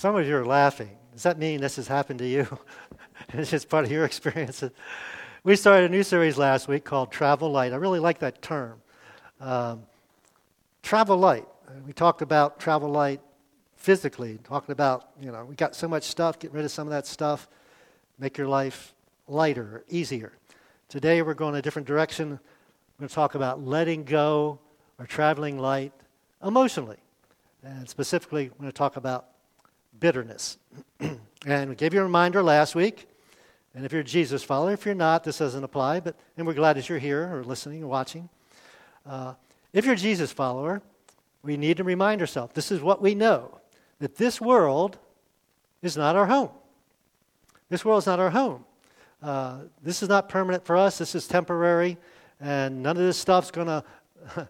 Some of you are laughing. Does that mean this has happened to you? It's just part of your experience. We started a new series last week called Travel Light. I really like that term. Travel light. We talked about travel light physically, talking about, we got so much stuff, get rid of some of that stuff, make your life lighter, easier. Today we're going a different direction. We're going to talk about letting go or traveling light emotionally. And specifically, we're going to talk about bitterness. And we gave you a reminder last week. And if you're a Jesus follower, if you're not, this doesn't apply. And we're glad that you're here or listening or watching. If you're a Jesus follower, we need to remind ourselves, this is what we know, that this world is not our home. This world is not our home. This is not permanent for us. This is temporary. And none of this stuff's going to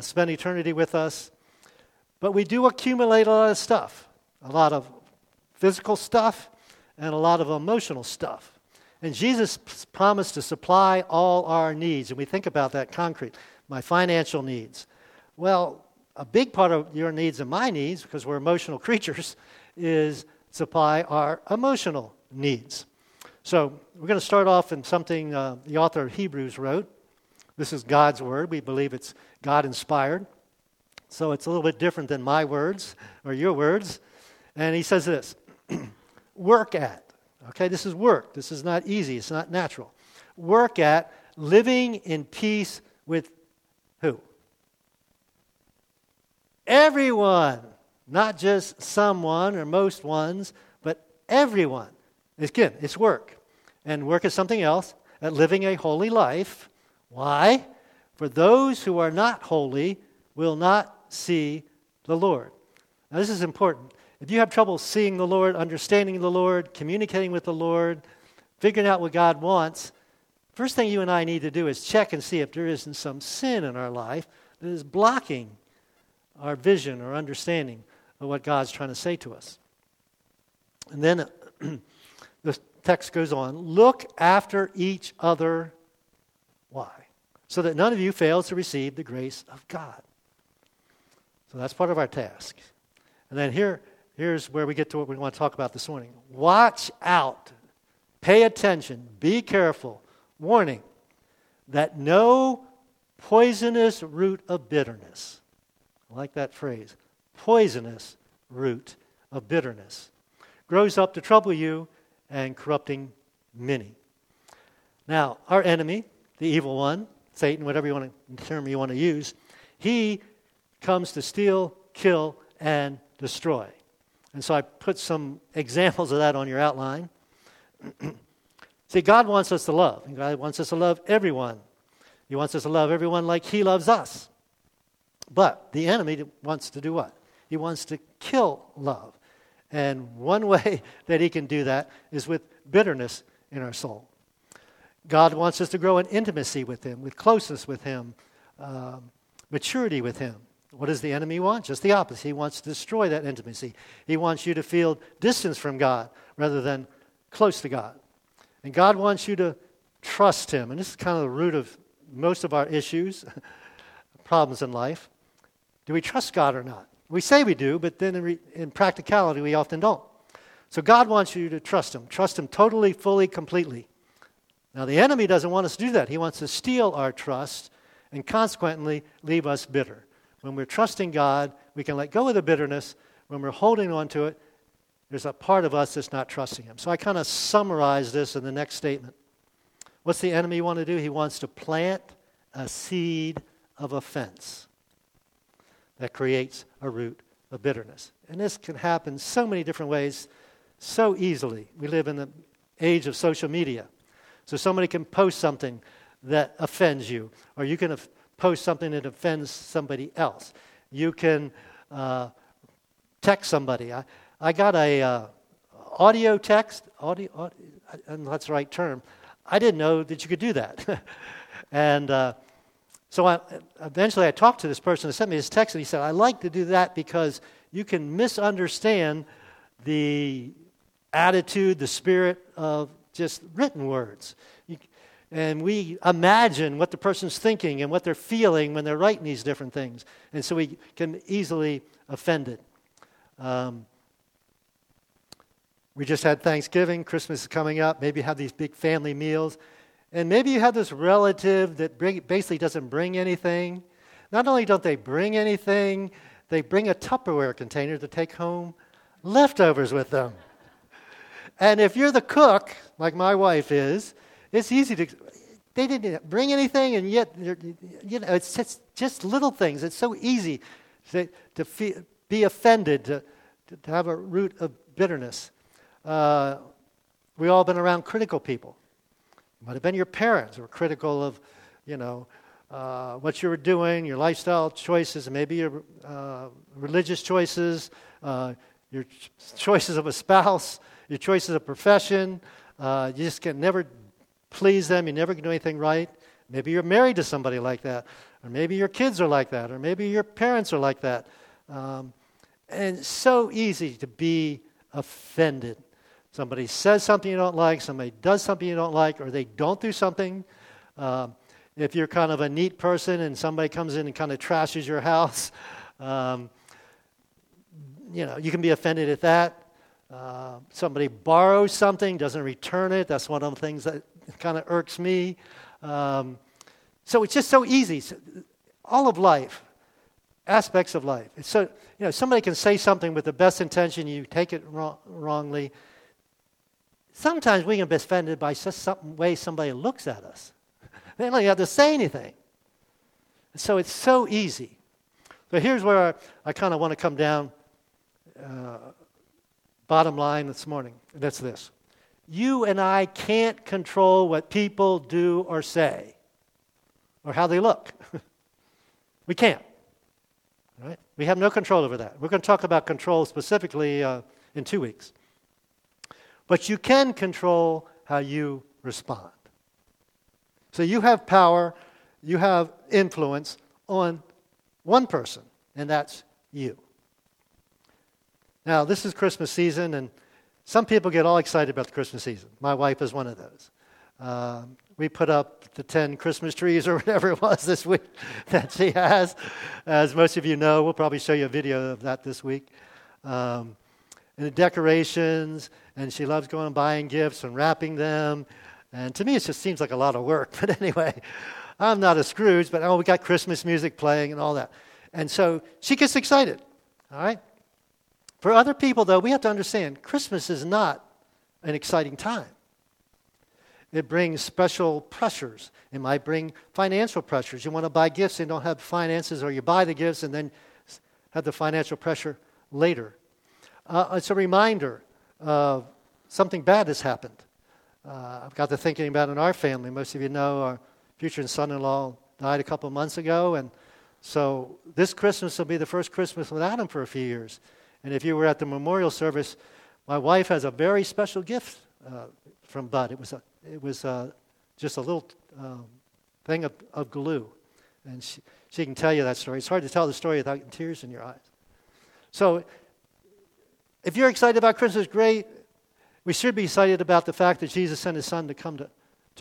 spend eternity with us. But we do accumulate a lot of stuff, a lot of physical stuff, and a lot of emotional stuff. And Jesus promised to supply all our needs. And we think about that concrete, my financial needs. Well, a big part of your needs and my needs, because we're emotional creatures, is supply our emotional needs. So we're going to start off in something the author of Hebrews wrote. This is God's word. We believe it's God-inspired. So it's a little bit different than my words or your words. And he says this, work at, okay, this is work. This is not easy. It's not natural. Work at living in peace with who? Everyone, not just someone or most ones, but everyone. Again, it's work. And work is something else, at living a holy life. Why? For those who are not holy will not see the Lord. Now, this is important. If you have trouble seeing the Lord, understanding the Lord, communicating with the Lord, figuring out what God wants, first thing you and I need to do is check and see if there isn't some sin in our life that is blocking our vision or understanding of what God's trying to say to us. And then the text goes on, look after each other. Why? So that none of you fails to receive the grace of God. So that's part of our task. And then here's where we get to what we want to talk about this morning. Watch out. Pay attention. Be careful. Warning that no poisonous root of bitterness. I like that phrase. Poisonous root of bitterness grows up to trouble you and corrupting many. Now, our enemy, the evil one, Satan, whatever term you want to use, he comes to steal, kill, and destroy. And so I put some examples of that on your outline. See, God wants us to love. And God wants us to love everyone. He wants us to love everyone like he loves us. But the enemy wants to do what? He wants to kill love. And one way that he can do that is with bitterness in our soul. God wants us to grow in intimacy with him, with closeness with him, maturity with him. What does the enemy want? Just the opposite. He wants to destroy that intimacy. He wants you to feel distance from God rather than close to God. And God wants you to trust him. And this is kind of the root of most of our issues, problems in life. Do we trust God or not? We say we do, but then in practicality, we often don't. So God wants you to trust him. Trust him totally, fully, completely. Now, the enemy doesn't want us to do that. He wants to steal our trust and consequently leave us bitter. When we're trusting God, we can let go of the bitterness. When we're holding on to it, there's a part of us that's not trusting him. So I kind of summarize this in the next statement. What's the enemy want to do? He wants to plant a seed of offense that creates a root of bitterness. And this can happen so many different ways, so easily. We live in the age of social media. So somebody can post something that offends you, or you can post something that offends somebody else. You can text somebody. I got a audio text. Audio, and that's the right term. I didn't know that you could do that. And so I talked to this person who sent me this text, and he said, I like to do that because you can misunderstand the attitude, the spirit of just written words. And we imagine what the person's thinking and what they're feeling when they're writing these different things. And so we can easily offend it. We just had Thanksgiving. Christmas is coming up. Maybe have these big family meals. And maybe you have this relative that basically doesn't bring anything. Not only don't they bring anything, they bring a Tupperware container to take home leftovers with them. And if you're the cook, like my wife is, it's easy to... They didn't bring anything, and yet, you know, it's just little things. It's so easy to be offended, to have a root of bitterness. We've all been around critical people. Might have been your parents who were critical of, you know, what you were doing, your lifestyle choices, maybe your religious choices, your choices of a spouse, your choices of profession. You just can never please them. You never can do anything right. Maybe you're married to somebody like that, or maybe your kids are like that, or maybe your parents are like that. And it's so easy to be offended. Somebody says something you don't like, somebody does something you don't like, or they don't do something. If you're kind of a neat person and somebody comes in and kind of trashes your house, you know, you can be offended at that. Somebody borrows something, doesn't return it. That's one of the things that kind of irks me. So it's just so easy. All of life, aspects of life. It's so, you know, somebody can say something with the best intention, you take it wrongly. Sometimes we can be offended by just some way somebody looks at us. They don't have to say anything. So it's so easy. So here's where I kind of want to come down, bottom line this morning, and that's this. You and I can't control what people do or say or how they look. We can't. All right? We have no control over that. We're going to talk about control specifically in 2 weeks. But you can control how you respond. So you have power, you have influence on one person, and that's you. Now, this is Christmas season, and some people get all excited about the Christmas season. My wife is one of those. We put up the 10 Christmas trees or whatever it was this week that she has. As most of you know, we'll probably show you a video of that this week. And the decorations, and she loves going and buying gifts and wrapping them. And to me, it just seems like a lot of work. But anyway, I'm not a Scrooge, but we got Christmas music playing and all that. And so she gets excited, all right? For other people, though, we have to understand Christmas is not an exciting time. It brings special pressures. It might bring financial pressures. You want to buy gifts and don't have finances, or you buy the gifts and then have the financial pressure later. It's a reminder of something bad has happened. I've got to thinking about in our family. Most of you know our future son-in-law died a couple months ago, and so this Christmas will be the first Christmas without him for a few years. And if you were at the memorial service, my wife has a very special gift from Bud. It was just a little thing of glue, and she can tell you that story. It's hard to tell the story without getting tears in your eyes. So, if you're excited about Christmas, great. We should be excited about the fact that Jesus sent his son to come to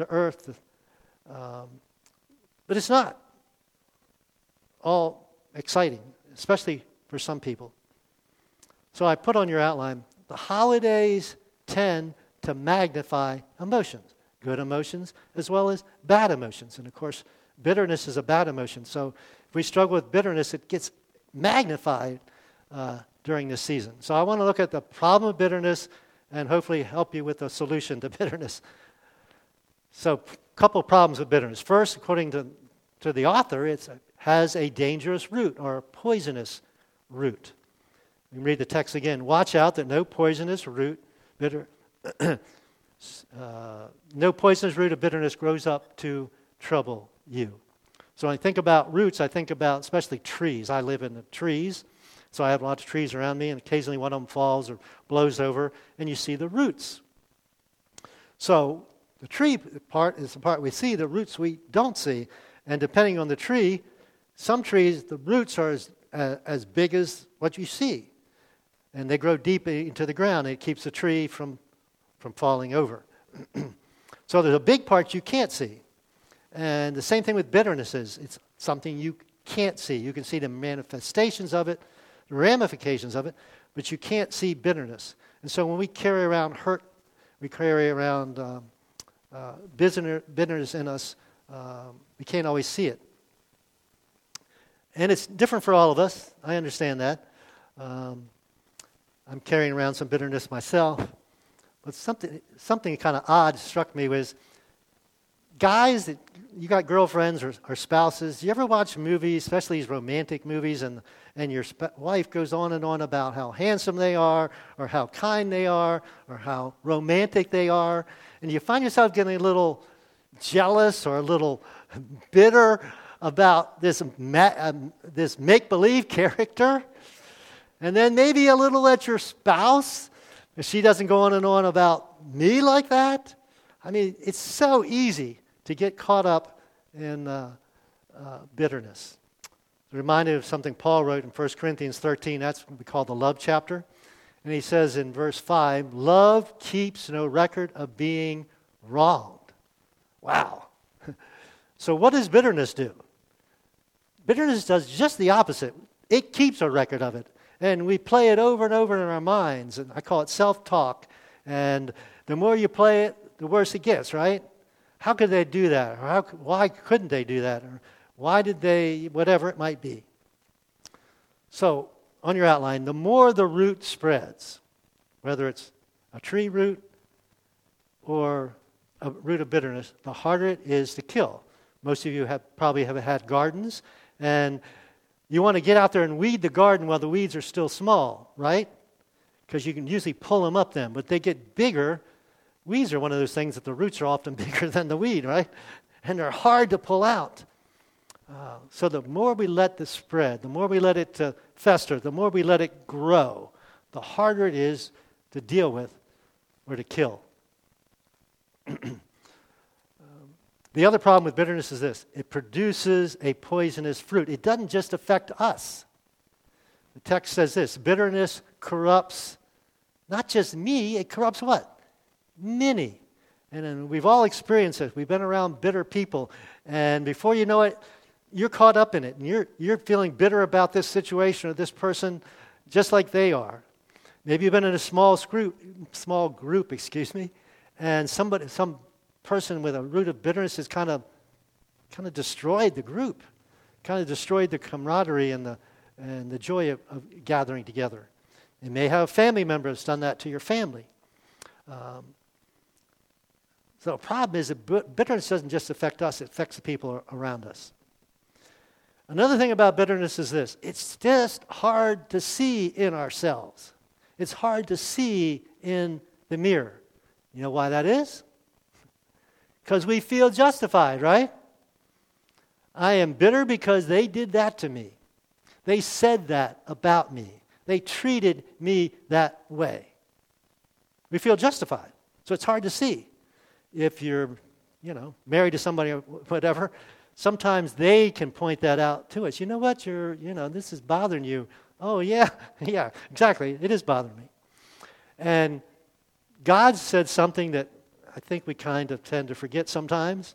earth. But it's not all exciting, especially for some people. So I put on your outline, the holidays tend to magnify emotions, good emotions as well as bad emotions. And of course, bitterness is a bad emotion. So if we struggle with bitterness, it gets magnified during this season. So I want to look at the problem of bitterness and hopefully help you with a solution to bitterness. So a couple problems with bitterness. First, according to the author, it has a dangerous root or a poisonous root. You can read the text again. Watch out that no poisonous root no poisonous root of bitterness grows up to trouble you. So when I think about roots, I think about especially trees. I live in the trees. So I have lots of trees around me, and occasionally one of them falls or blows over, and you see the roots. So the tree part is the part we see, the roots we don't see. And depending on the tree, some trees, the roots are as big as what you see. And they grow deep into the ground. It keeps the tree from falling over. So there's a big part you can't see. And the same thing with bitterness is it's something you can't see. You can see the manifestations of it, ramifications of it, but you can't see bitterness. And so when we carry around hurt, we carry around bitterness in us, we can't always see it. And it's different for all of us. I understand that. I'm carrying around some bitterness myself. But something kind of odd struck me was guys that you got girlfriends or spouses. Do you ever watch movies, especially these romantic movies, and your wife goes on and on about how handsome they are or how kind they are or how romantic they are, and you find yourself getting a little jealous or a little bitter about this this make-believe character, and then maybe a little at your spouse if she doesn't go on and on about me like that. I mean, it's so easy to get caught up in bitterness. It reminded me of something Paul wrote in 1 Corinthians 13. That's what we call the love chapter. And he says in verse 5, love keeps no record of being wronged. Wow. So what does bitterness do? Bitterness does just the opposite. It keeps a record of it. And we play it over and over in our minds. And I call it self-talk. And the more you play it, the worse it gets, right? How could they do that? Or why couldn't they do that? Or why did they, whatever it might be. So on your outline, the more the root spreads, whether it's a tree root or a root of bitterness, the harder it is to kill. Most of you probably have had gardens, and you want to get out there and weed the garden while the weeds are still small, right? Because you can usually pull them up then, but they get bigger. Weeds are one of those things that the roots are often bigger than the weed, right? And they're hard to pull out. So the more we let this spread, the more we let it fester, the more we let it grow, the harder it is to deal with or to kill. The other problem with bitterness is this. It produces a poisonous fruit. It doesn't just affect us. The text says this. Bitterness corrupts not just me, it corrupts what? Many. And we've all experienced this. We've been around bitter people. And before you know it, you're caught up in it. And you're feeling bitter about this situation or this person just like they are. Maybe you've been in a small group, and some person with a root of bitterness has kind of destroyed the group, kind of destroyed the camaraderie and the joy of gathering together. You may have family members done that to your family. So the problem is that bitterness doesn't just affect us, it affects the people around us. Another thing about bitterness is this. It's just hard to see in ourselves. It's hard to see in the mirror. You know why that is? Because we feel justified, right? I am bitter because they did that to me. They said that about me. They treated me that way. We feel justified. So it's hard to see. If you're, married to somebody or whatever, sometimes they can point that out to us. You know what? This is bothering you. Oh, yeah, exactly. It is bothering me. And God said something that I think we kind of tend to forget sometimes,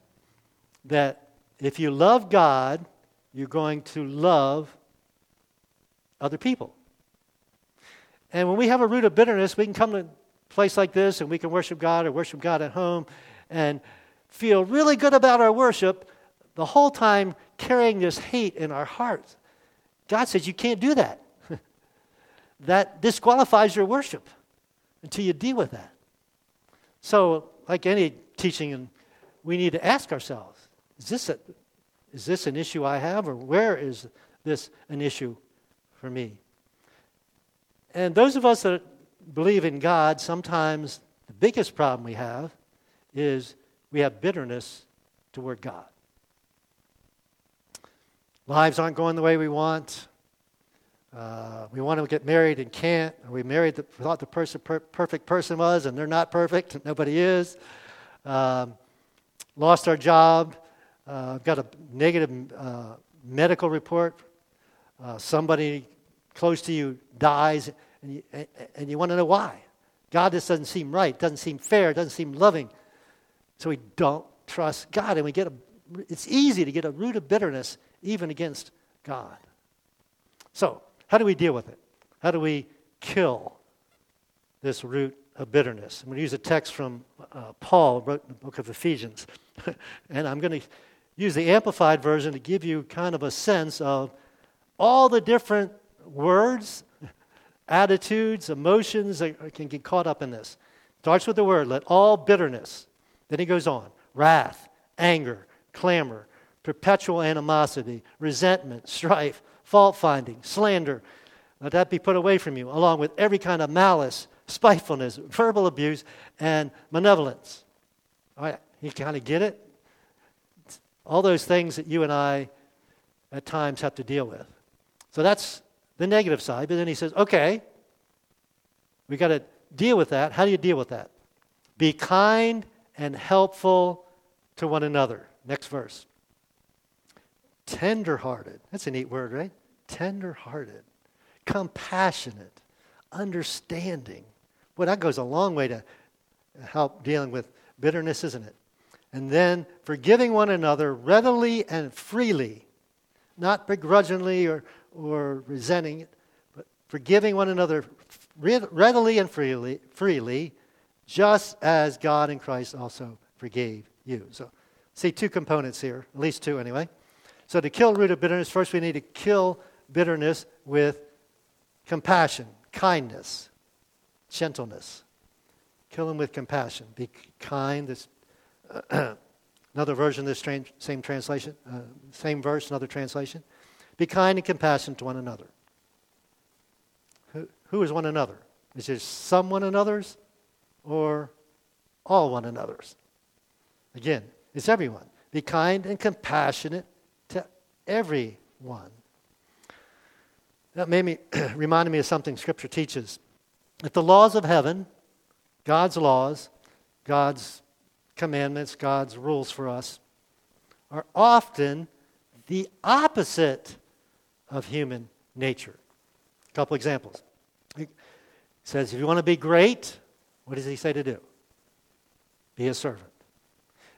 that if you love God, you're going to love other people. And when we have a root of bitterness, we can come to a place like this and we can worship God or worship God at home and feel really good about our worship the whole time carrying this hate in our hearts. God says you can't do that. That disqualifies your worship until you deal with that. So, like any teaching, we need to ask ourselves, is this an issue I have, or where is this an issue for me? And those of us that believe in God, sometimes the biggest problem we have is we have bitterness toward God. Lives aren't going the way we want. We want to get married and can't. Or we married thought the person perfect person was, and they're not perfect. Nobody is. Lost our job. Got a negative medical report. Somebody close to you dies, and you want to know why. God, this doesn't seem right. Doesn't seem fair. Doesn't seem loving. So we don't trust God, and we get it's easy to get a root of bitterness even against God. So, how do we deal with it? How do we kill this root of bitterness. I'm going to use a text from Paul, wrote in the book of Ephesians. And I'm going to use the Amplified Version to give you kind of a sense of all the different words, attitudes, emotions that can get caught up in this. Starts with the word, let all bitterness. Then he goes on, wrath, anger, clamor, perpetual animosity, resentment, strife, fault-finding, slander. Let that be put away from you, along with every kind of malice, spitefulness, verbal abuse, and malevolence. All right, you kind of get it? It's all those things that you and I at times have to deal with. So that's the negative side. But then he says, okay, we got to deal with that. How do you deal with that? Be kind and helpful to one another. Next verse. Tender-hearted. That's a neat word, right? Tender-hearted. Compassionate. Understanding. Boy, that goes a long way to help dealing with bitterness, isn't it? And then forgiving one another readily and freely, not begrudgingly or resenting it, but forgiving one another readily and freely, just as God in Christ also forgave you. So see two components here, at least two anyway. So to kill the root of bitterness, first we need to kill bitterness with compassion, kindness, gentleness. Kill them with compassion. Be kind. This another version of this same translation, same verse, another translation. Be kind and compassionate to one another. Who is one another? Is it some one another's or all one another's? Again, it's everyone. Be kind and compassionate to everyone. That made me reminded me of something Scripture teaches. That the laws of heaven, God's laws, God's commandments, God's rules for us, are often the opposite of human nature. A couple examples. He says, if you want to be great, what does he say to do? Be a servant.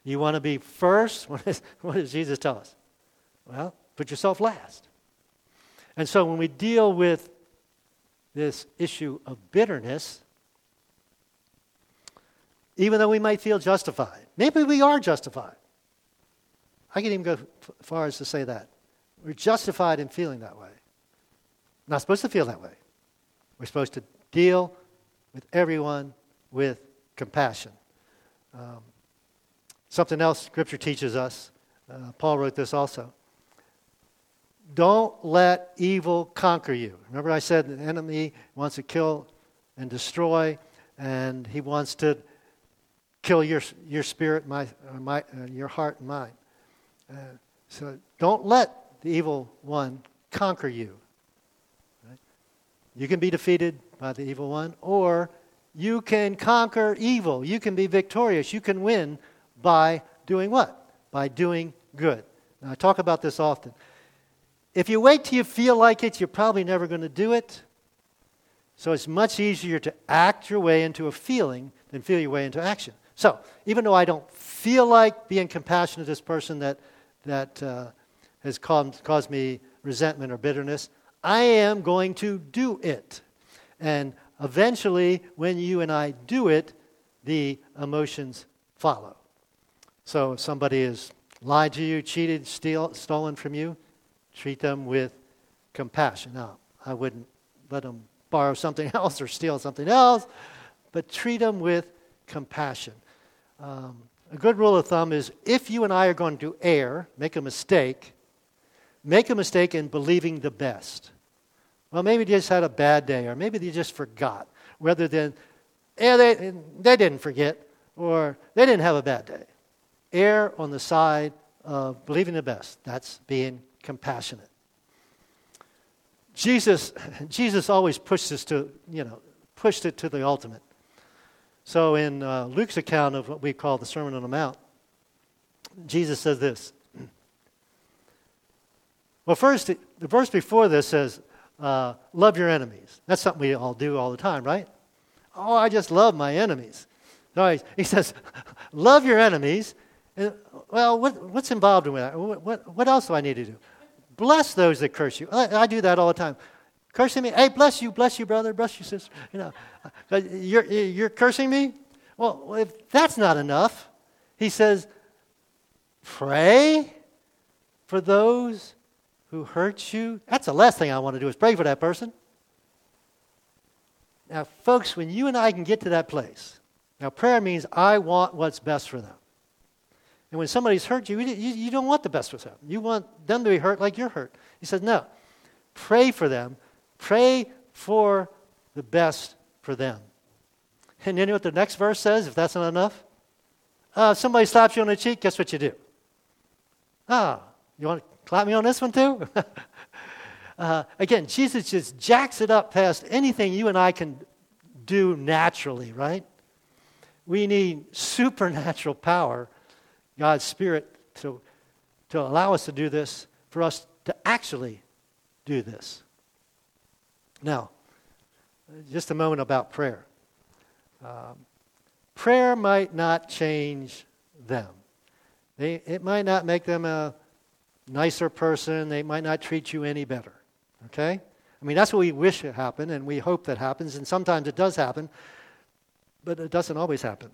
You want to be first? What does Jesus tell us? Well, put yourself last. And so when we deal with this issue of bitterness, even though we might feel justified, maybe we are justified. I can even go far as to say that. We're justified in feeling that way. We're not supposed to feel that way. We're supposed to deal with everyone with compassion. Something else Scripture teaches us, Paul wrote this also. Don't let evil conquer you. Remember I said the enemy wants to kill and destroy, and he wants to kill your spirit, your heart and mind. So don't let the evil one conquer you. Right? You can be defeated by the evil one, or you can conquer evil. You can be victorious. You can win by doing what? By doing good. Now I talk about this often. If you wait till you feel like it, you're probably never going to do it. So it's much easier to act your way into a feeling than feel your way into action. So even though I don't feel like being compassionate to this person that has caused me resentment or bitterness, I am going to do it. And eventually, when you and I do it, the emotions follow. So if somebody has lied to you, cheated, stolen from you, treat them with compassion. Now, I wouldn't let them borrow something else or steal something else, but treat them with compassion. A good rule of thumb is if you and I are going to err, make a mistake in believing the best. Well, maybe they just had a bad day, or maybe they just forgot, rather than, they didn't forget, or they didn't have a bad day. Err on the side of believing the best. That's being compassionate. Jesus always pushed us to, pushed it to the ultimate. So in Luke's account of what we call the Sermon on the Mount, Jesus says this. Well, first, the verse before this says, love your enemies. That's something we all do all the time, right? Oh, I just love my enemies. No, he says, love your enemies. And, well, what's involved in that? What else do I need to do? Bless those that curse you. I do that all the time. Cursing me? Hey, bless you, brother, bless you, sister. You know, you're cursing me? Well, if that's not enough, he says, pray for those who hurt you. That's the last thing I want to do is pray for that person. Now, folks, when you and I can get to that place, now prayer means I want what's best for them. And when somebody's hurt you, you don't want the best for them. You want them to be hurt like you're hurt. He says, no, pray for them. Pray for the best for them. And you know what the next verse says, if that's not enough? If somebody slaps you on the cheek, guess what you do? You want to clap me on this one too? Again, Jesus just jacks it up past anything you and I can do naturally, right? We need supernatural power, God's Spirit, to allow us to do this, for us to actually do this. Now, just a moment about prayer. Prayer might not change them. It might not make them a nicer person. They might not treat you any better. Okay? I mean, that's what we wish it happened, and we hope that happens, and sometimes it does happen, but it doesn't always happen.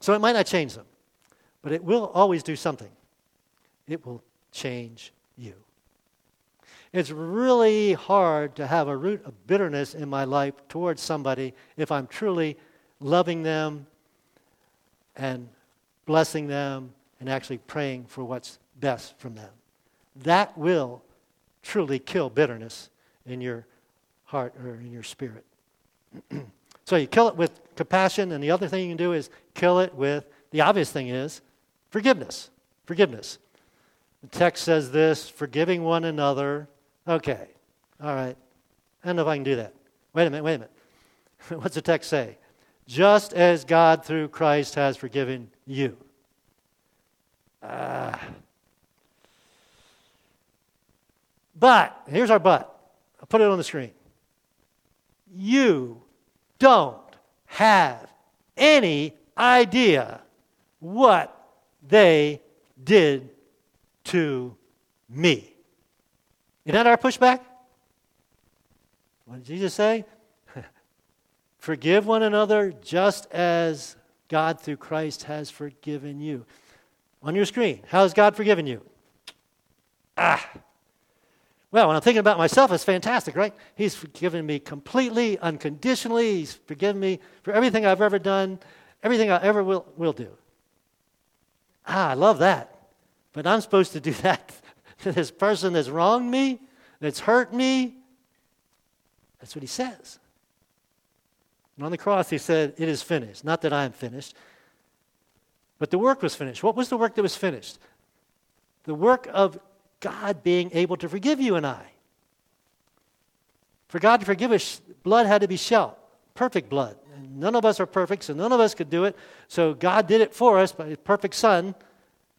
So it might not change them, but it will always do something. It will change you. It's really hard to have a root of bitterness in my life towards somebody if I'm truly loving them and blessing them and actually praying for what's best from them. That will truly kill bitterness in your heart or in your spirit. So you kill it with compassion, and the other thing you can do is kill it with, the obvious thing is, forgiveness. Forgiveness. The text says this, forgiving one another. Okay, all right. I don't know if I can do that. Wait a minute. What's the text say? Just as God through Christ has forgiven you. But, here's our but. I'll put it on the screen. You don't have any idea what they did to me. Isn't that our pushback? What did Jesus say? Forgive one another just as God through Christ has forgiven you. On your screen, how has God forgiven you? Well, when I'm thinking about myself, it's fantastic, right? He's forgiven me completely, unconditionally. He's forgiven me for everything I've ever done, everything I ever will do. I love that. But I'm supposed to do that to this person that's wronged me, that's hurt me. That's what he says. And on the cross, he said, it is finished. Not that I am finished, but the work was finished. What was the work that was finished? The work of God being able to forgive you and I. For God to forgive us, blood had to be shed, perfect blood. And none of us are perfect, so none of us could do it. So God did it for us by His perfect Son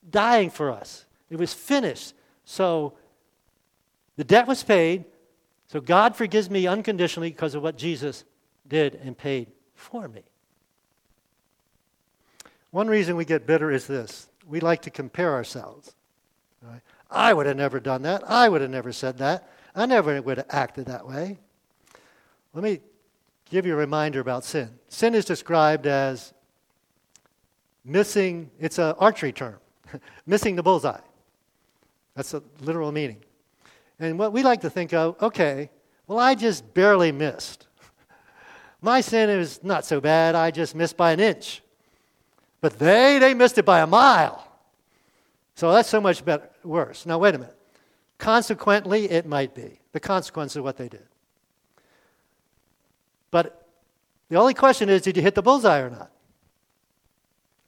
dying for us. It was finished. So the debt was paid. So God forgives me unconditionally because of what Jesus did and paid for me. One reason we get bitter is this. We like to compare ourselves. Right? I would have never done that. I would have never said that. I never would have acted that way. Let me give you a reminder about sin. Sin is described as missing, it's an archery term, missing the bullseye. That's a literal meaning. And what we like to think of, okay, well, I just barely missed. My sin is not so bad. I just missed by an inch. But they missed it by a mile. So that's so much better, worse. Now, wait a minute. Consequently, it might be. The consequence of what they did. But the only question is, did you hit the bullseye or not?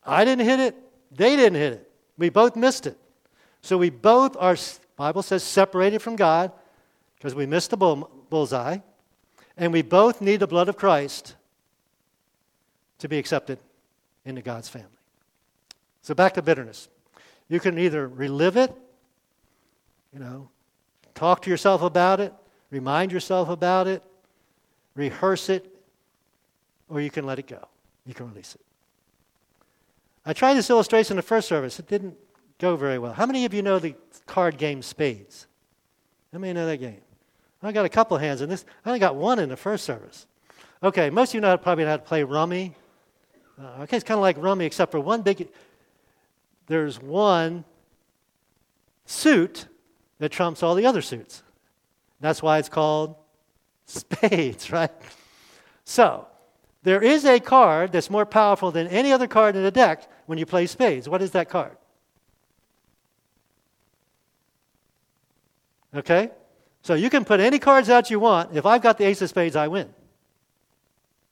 I didn't hit it. They didn't hit it. We both missed it. So we both are, the Bible says, separated from God because we missed the bullseye. And we both need the blood of Christ to be accepted into God's family. So back to bitterness. You can either relive it, talk to yourself about it, remind yourself about it, rehearse it, or you can let it go. You can release it. I tried this illustration in the first service. It didn't go very well. How many of you know the card game Spades? How many know that game? I got a couple hands in this. I only got one in the first service. Okay, most of you know probably how to play rummy. Okay, it's kind of like rummy except for one big... There's one suit that trumps all the other suits. That's why it's called spades, right? So, there is a card that's more powerful than any other card in the deck when you play spades. What is that card? Okay? So you can put any cards out you want. If I've got the ace of spades, I win.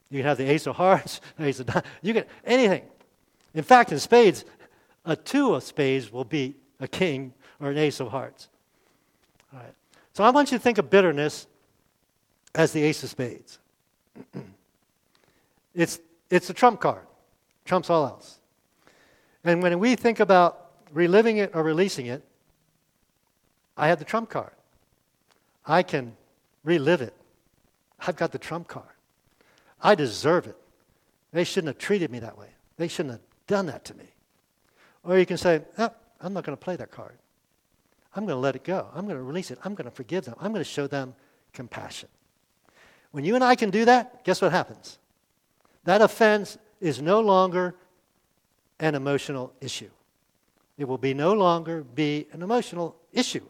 You can have the ace of hearts, the ace of diamonds. You can anything. In fact, in spades, a two of spades will beat a king or an ace of hearts. All right. So I want you to think of bitterness as the ace of spades. It's a trump card. Trumps all else. And when we think about reliving it or releasing it, I have the trump card. I can relive it. I've got the trump card. I deserve it. They shouldn't have treated me that way. They shouldn't have done that to me. Or you can say, oh, I'm not going to play that card. I'm going to let it go. I'm going to release it. I'm going to forgive them. I'm going to show them compassion. When you and I can do that, guess what happens? That offense is no longer an emotional issue. It will be no longer be an emotional issue.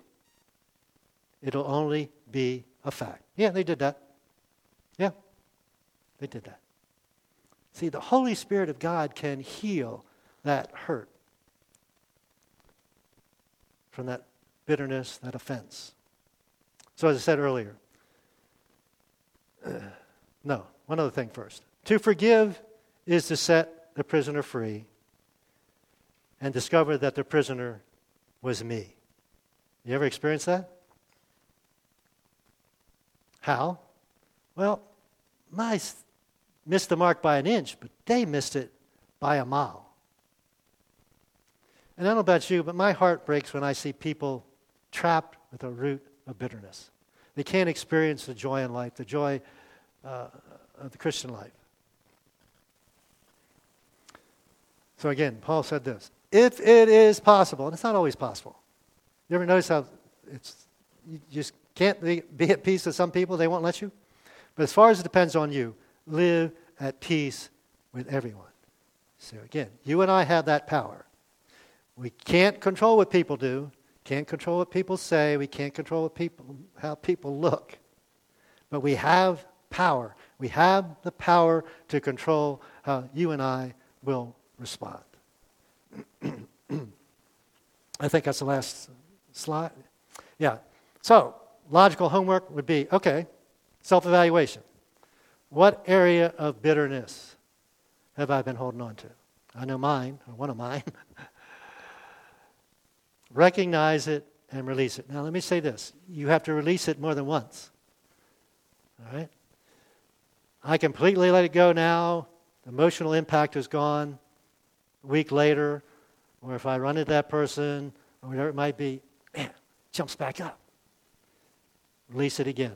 It'll only be a fact. Yeah, they did that. Yeah, they did that. See, the Holy Spirit of God can heal that hurt from that bitterness, that offense. So as I said earlier, one other thing first. To forgive is to set the prisoner free and discover that the prisoner was me. You ever experienced that? How? Well, I missed the mark by an inch, but they missed it by a mile. And I don't know about you, but my heart breaks when I see people trapped with a root of bitterness. They can't experience the joy in life, the joy of the Christian life. So again, Paul said this, if it is possible, and it's not always possible. You ever notice how it's you just can't be at peace with some people? They won't let you. But as far as it depends on you, live at peace with everyone. So again, you and I have that power. We can't control what people do, can't control what people say, we can't control what how people look. But we have power. We have the power to control how you and I will respond. I think that's the last slide. Yeah. So, logical homework would be, okay, self-evaluation. What area of bitterness have I been holding on to? I know mine, or one of mine. Recognize it and release it. Now, let me say this. You have to release it more than once. All right? I completely let it go now. The emotional impact is gone. A week later, or if I run into that person, or whatever it might be, man, jumps back up. Release it again.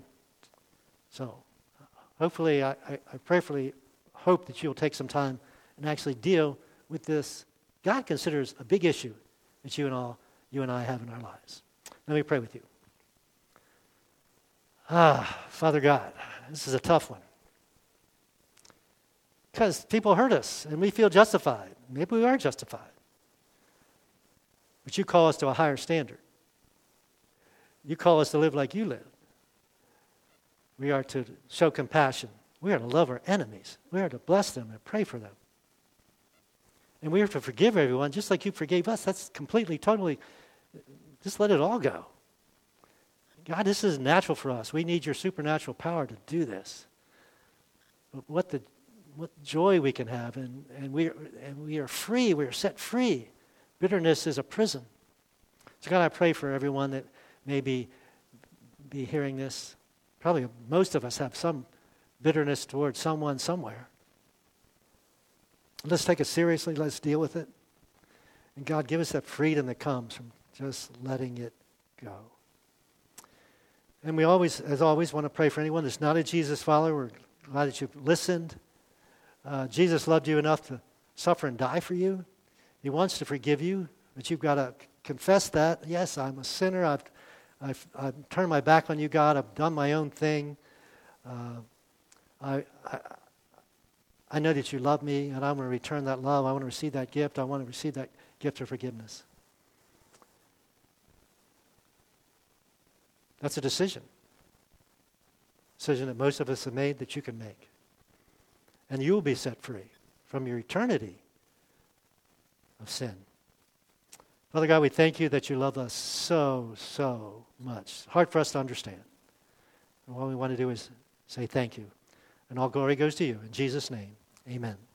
So hopefully, I prayerfully hope that you'll take some time and actually deal with this. God considers a big issue that you and I have in our lives. Let me pray with you. Father God, this is a tough one. Because people hurt us and we feel justified. Maybe we are justified. But you call us to a higher standard. You call us to live like you live. We are to show compassion. We are to love our enemies. We are to bless them and pray for them. And we are to forgive everyone just like you forgave us. That's completely, totally, just let it all go. God, this is natural for us. We need your supernatural power to do this. But what joy we can have, and we are free. We are set free. Bitterness is a prison. So God, I pray for everyone that may be hearing this. Probably most of us have some bitterness towards someone somewhere. Let's take it seriously. Let's deal with it. And God, give us that freedom that comes from just letting it go. And we always, as always, want to pray for anyone that's not a Jesus follower. We're glad that you've listened. Jesus loved you enough to suffer and die for you. He wants to forgive you, but you've got to confess that. Yes, I'm a sinner. I've I've turned my back on you, God. I've done my own thing. I know that you love me, and I want to return that love. I want to receive that gift. I want to receive that gift of forgiveness. That's a decision. Decision that most of us have made that you can make. And you will be set free from your eternity of sin. Father God, we thank you that you love us so, so much. Hard for us to understand. And what we want to do is say thank you. And all glory goes to you. In Jesus' name, amen.